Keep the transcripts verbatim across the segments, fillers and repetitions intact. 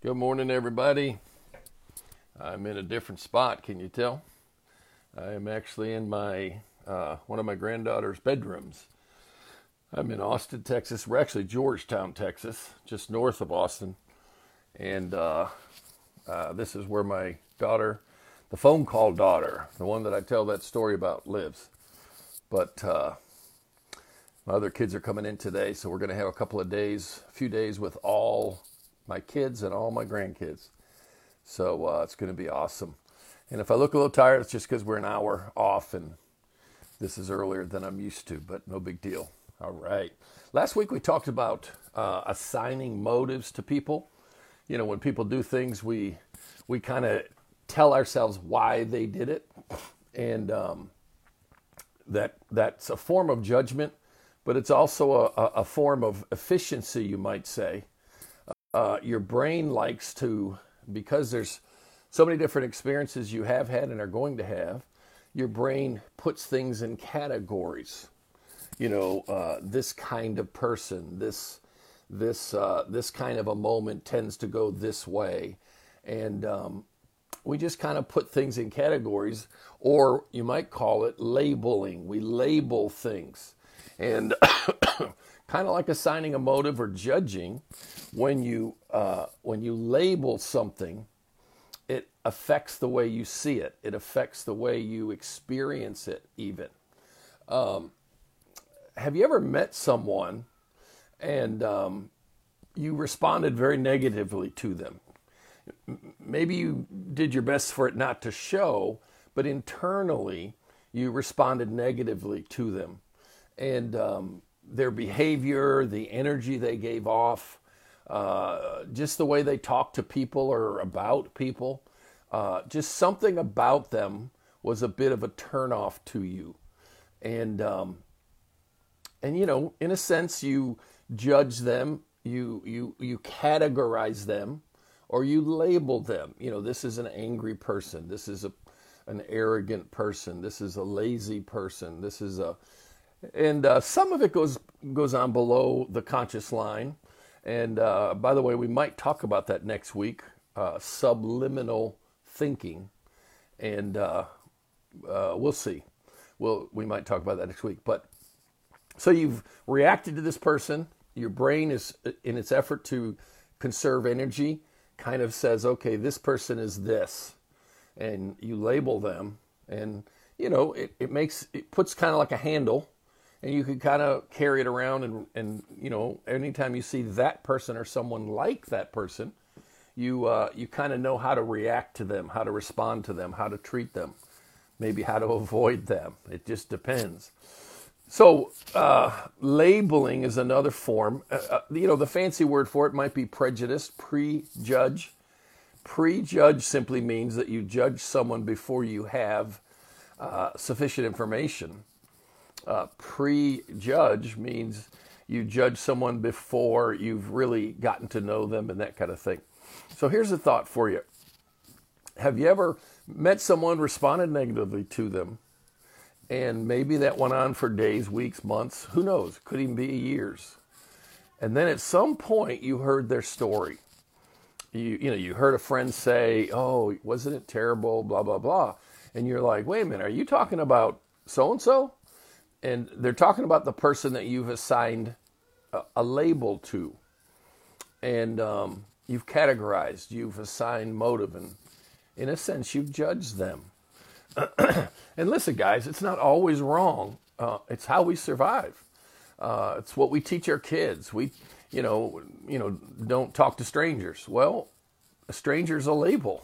Good morning, everybody. I'm in a different spot, can you tell? I am actually in my uh, one of my granddaughter's bedrooms. I'm in Austin, Texas. We're actually Georgetown, Texas, just north of Austin. And uh, uh, this is where my daughter, the phone call daughter, the one that I tell that story about, lives. But uh, my other kids are coming in today, so we're going to have a couple of days, a few days with all my kids and all my grandkids. So uh, it's going to be awesome. And if I look a little tired, it's just because we're an hour off and this is earlier than I'm used to, but no big deal. All right. Last week we talked about uh, assigning motives to people. You know, when people do things, we we kind of tell ourselves why they did it. And um, that that's a form of judgment, but it's also a, a form of efficiency, you might say. Uh, your brain likes to, because there's so many different experiences you have had and are going to have, your brain puts things in categories. You know, uh, this kind of person, this this uh, this kind of a moment tends to go this way. And um, we just kind of put things in categories, or you might call it labeling. We label things. And kind of like assigning a motive or judging, when you uh, when you label something, it affects the way you see it. It affects the way you experience it even. Um, have you ever met someone and um, you responded very negatively to them? Maybe you did your best for it not to show, but internally you responded negatively to them. And um, their behavior, the energy they gave off, uh, just the way they talked to people or about people, uh, just something about them was a bit of a turnoff to you. And, um, and you know, in a sense, you judge them, you, you, you categorize them, or you label them. You know, this is an angry person. This is a, an arrogant person. This is a lazy person. This is a... And uh, some of it goes goes on below the conscious line. And uh, by the way, we might talk about that next week, uh, subliminal thinking. And uh, uh, we'll see. We'll, we might talk about that next week. But so you've reacted to this person. Your brain is, in its effort to conserve energy, kind of says, okay, this person is this. And you label them. And, you know, it, it makes, it puts kind of like a handle. And you can kind of carry it around and, and, you know, anytime you see that person or someone like that person, you uh, you kind of know how to react to them, how to respond to them, how to treat them, maybe how to avoid them. It just depends. So uh, labeling is another form. Uh, you know, the fancy word for it might be prejudice, prejudge. Prejudge simply means that you judge someone before you have uh, sufficient information. Uh, prejudge means you judge someone before you've really gotten to know them and that kind of thing. So here's a thought for you. Have you ever met someone, responded negatively to them, and maybe that went on for days, weeks, months, who knows, could even be years. And then at some point you heard their story. You, you know, you heard a friend say, oh, wasn't it terrible, blah, blah, blah. And you're like, wait a minute, are you talking about so-and-so? And they're talking about the person that you've assigned a, a label to. And um, you've categorized, you've assigned motive, and in a sense, you've judged them. And listen, guys, it's not always wrong. Uh, it's how we survive. Uh, it's what we teach our kids. We, you know, you know, don't talk to strangers. Well, a stranger's a label.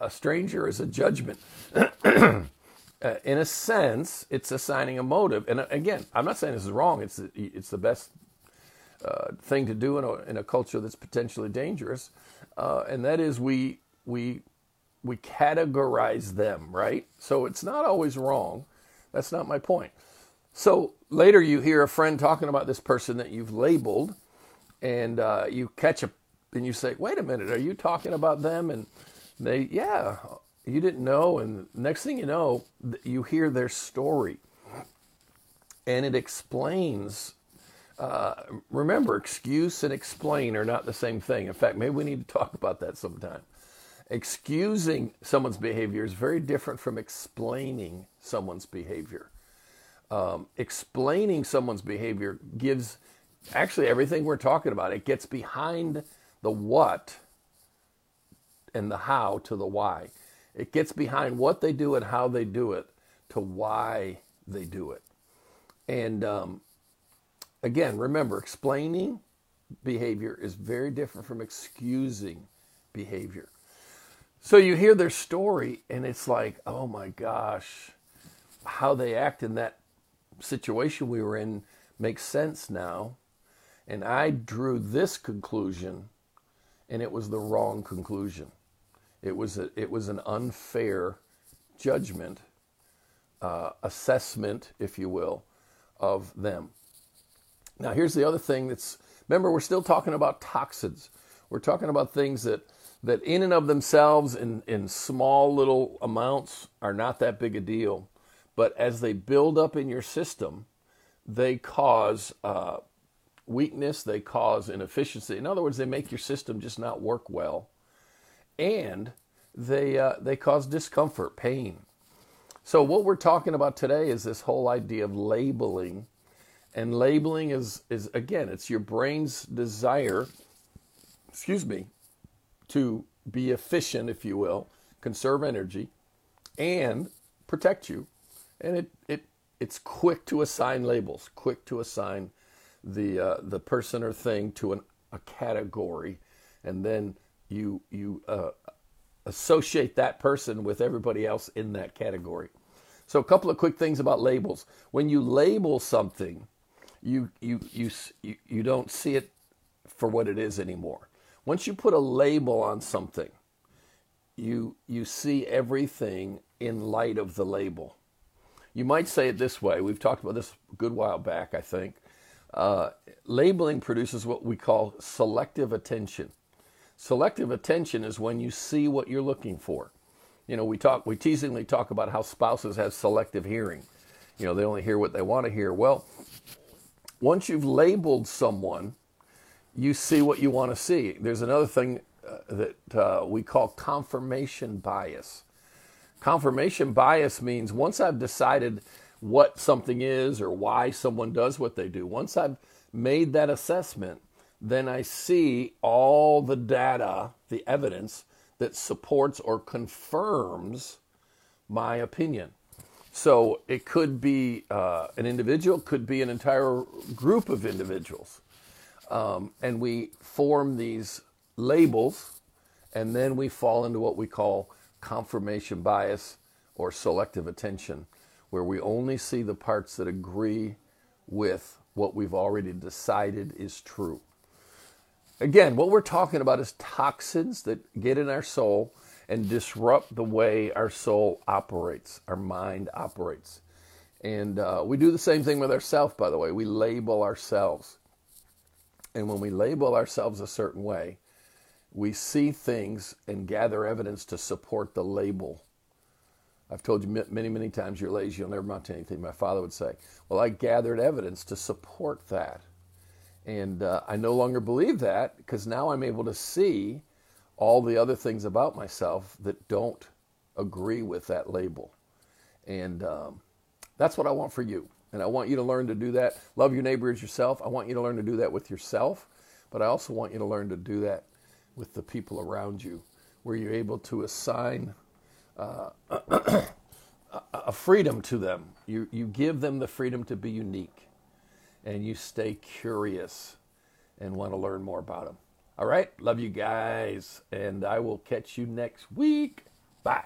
A stranger is a judgment. Uh, in a sense, it's assigning a motive. And again, I'm not saying this is wrong. It's it's the best uh, thing to do in a, in a culture that's potentially dangerous. Uh, and that is we we we categorize them, right? So it's not always wrong. That's not my point. So later you hear a friend talking about this person that you've labeled, and uh, you catch up and you say, wait a minute, are you talking about them? And they, yeah. You didn't know, and next thing you know, you hear their story. And it explains uh, remember, excuse and explain are not the same thing. In fact, maybe we need to talk about that sometime. Excusing someone's behavior is very different from explaining someone's behavior. Um, explaining someone's behavior gives actually everything we're talking about. It gets behind the what and the how to the why. It gets behind what they do and how they do it to why they do it. And um, again, remember, explaining behavior is very different from excusing behavior. So you hear their story and it's like, oh my gosh, how they act in that situation we were in makes sense now. And I drew this conclusion and it was the wrong conclusion. It was a, it was an unfair judgment, uh, assessment, if you will, of them. Now, here's the other thing that's, remember, we're still talking about toxins. We're talking about things that that in and of themselves in, in small little amounts are not that big a deal. But as they build up in your system, they cause uh, weakness, they cause inefficiency. In other words, they make your system just not work well. And they, uh, they cause discomfort, pain. So what we're talking about today is this whole idea of labeling. And labeling is, is again, it's your brain's desire, excuse me, to be efficient, if you will, conserve energy, and protect you. And it, it it's quick to assign labels, quick to assign the uh, the person or thing to an, a category, and then you you uh, associate that person with everybody else in that category. So a couple of quick things about labels. When you label something, you you you you, you don't see it for what it is anymore. Once you put a label on something, you you see everything in light of the label. You might say it this way. We've talked about this a good while back, I think. Uh, labeling produces what we call selective attention. Selective attention is when you see what you're looking for. You know, we talk, we teasingly talk about how spouses have selective hearing. You know, they only hear what they want to hear. Well, once you've labeled someone, you see what you want to see. There's another thing uh, that uh, we call confirmation bias. Confirmation bias means once I've decided what something is or why someone does what they do, once I've made that assessment, then I see all the data, the evidence that supports or confirms my opinion. So it could be uh, an individual, could be an entire group of individuals. Um, and we form these labels, and then we fall into what we call confirmation bias or selective attention, where we only see the parts that agree with what we've already decided is true. Again, what we're talking about is toxins that get in our soul and disrupt the way our soul operates, our mind operates. And uh, we do the same thing with ourselves, by the way. We label ourselves. And when we label ourselves a certain way, we see things and gather evidence to support the label. I've told you many, many times, you're lazy, you'll never amount to anything, my father would say. Well, I gathered evidence to support that. And uh, I no longer believe that, because now I'm able to see all the other things about myself that don't agree with that label. And um, that's what I want for you. And I want you to learn to do that. Love your neighbor as yourself. I want you to learn to do that with yourself. But I also want you to learn to do that with the people around you, where you're able to assign uh, a freedom to them. You, you give them the freedom to be unique. And you stay curious and want to learn more about them. All right? Love you guys. And I will catch you next week. Bye.